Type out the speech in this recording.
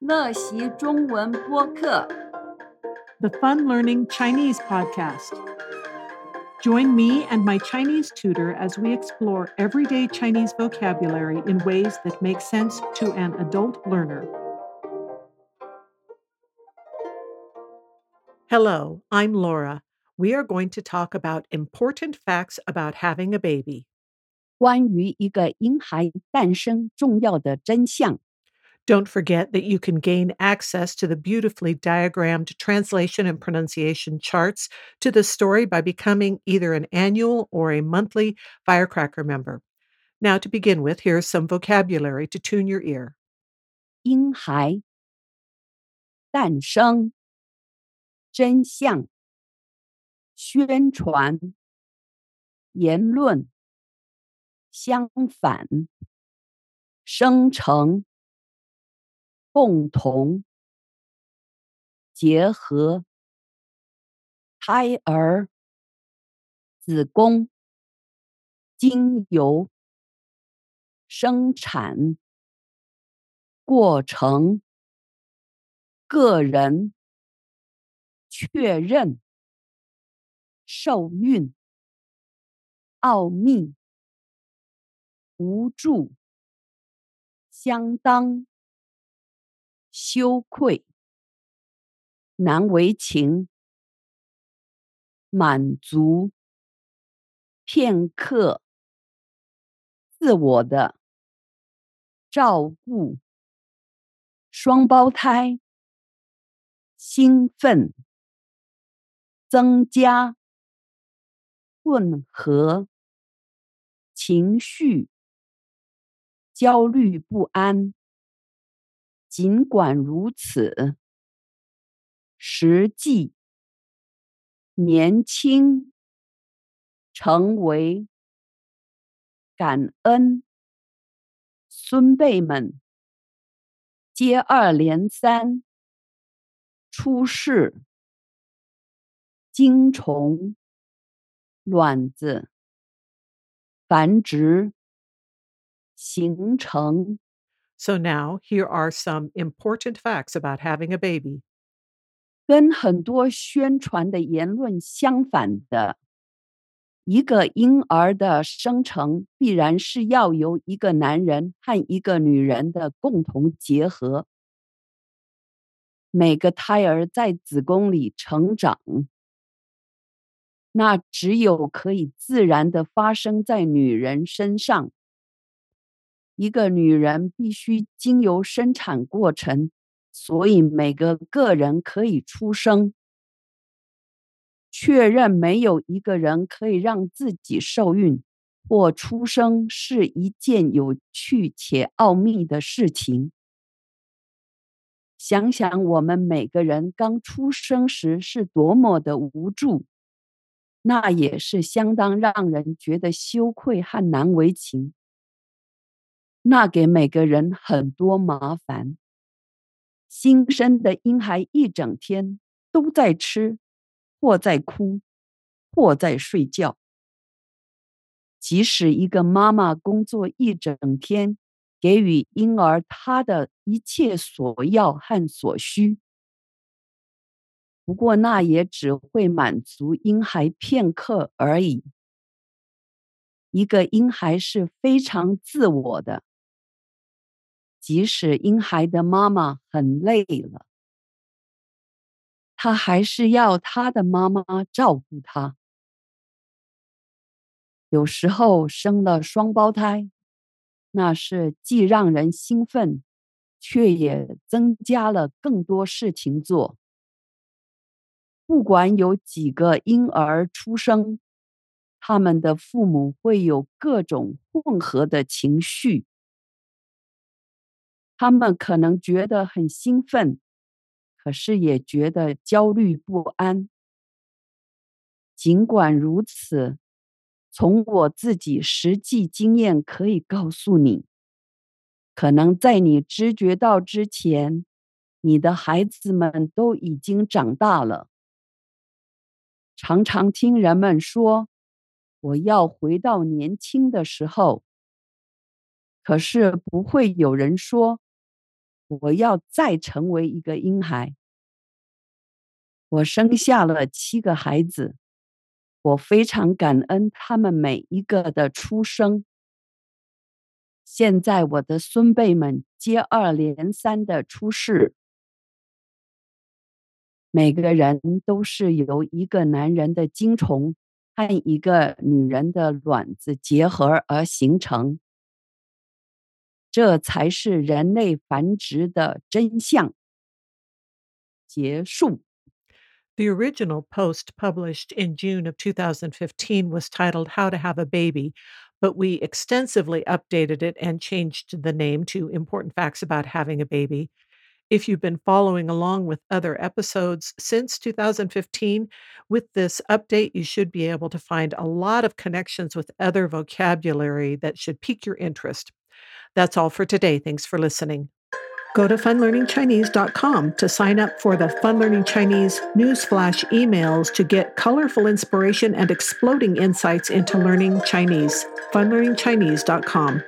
乐习中文播客 The Fun Learning Chinese Podcast. Join me and my Chinese tutor as we explore everyday Chinese vocabulary in ways that make sense to an adult learner. Hello, I'm Laura. We are going to talk about important facts about having a baby. 关于一个婴孩诞生重要的真相。 Don't forget that you can gain access to the beautifully diagrammed translation and pronunciation charts to the story by becoming either an annual or a monthly Firecracker member. Now, to begin with, here's some vocabulary to tune your ear. 婴孩 诞生 真相 宣传 言论 相反 生成 共同 结合 胎儿 子宫 精油 生产 过程 个人 确认 受孕 奥秘 无助 相当 羞愧 难为情 满足 片刻 自我的 照顾 双胞胎 兴奋 增加 混合 情绪 焦虑不安 尽管如此 实际 年轻 成为 感恩 孙辈们 接二连三 出世 精虫 卵子 繁殖 形成 So now, here are some important facts about having a baby. 跟很多宣传的言论相反的 一个婴儿的生成必然是要由一个男人和一个女人的共同结合 每个胎儿在子宫里成长 那只有可以自然地发生在女人身上 一个女人必须经由生产过程 所以每个个人可以出生 确认没有一个人可以让自己受孕 或出生是一件有趣且奥秘的事情 想想我们每个人刚出生时是多么的无助 那也是相当让人觉得羞愧和难为情 那给每个人很多麻烦 新生的婴孩一整天都在吃 或在哭 或在睡觉 即使一个妈妈工作一整天 给予婴儿他的一切所要和所需 不过那也只会满足婴孩片刻而已 一个婴孩是非常自我的 即使婴孩的妈妈很累了 她还是要她的妈妈照顾她 有时候生了双胞胎 那是既让人兴奋 却也增加了更多事情做 不管有几个婴儿出生 他们的父母会有各种混合的情绪 他们可能觉得很兴奋 可是也觉得焦虑不安 尽管如此 从我自己实际经验可以告诉你 可能在你知觉到之前 你的孩子们都已经长大了 常常听人们说 我要回到年轻的时候 可是不会有人说我要再成为一个婴孩。我生下了7个孩子，我非常感恩他们每一个的出生。现在我的孙辈们接二连三的出世，每个人都是由一个男人的精虫和一个女人的卵子结合而形成，这才是人类繁殖的真相。结束。The original post published in June of 2015 was titled How to Have a Baby, but we extensively updated it and changed the name to Important Facts About Having a Baby. If you've been following along with other episodes since 2015, with this update, you should be able to find a lot of connections with other vocabulary that should pique your interest. That's all for today. Thanks for listening. Go to funlearningchinese.com to sign up for the Fun Learning Chinese newsflash emails to get colorful inspiration and exploding insights into learning Chinese. funlearningchinese.com.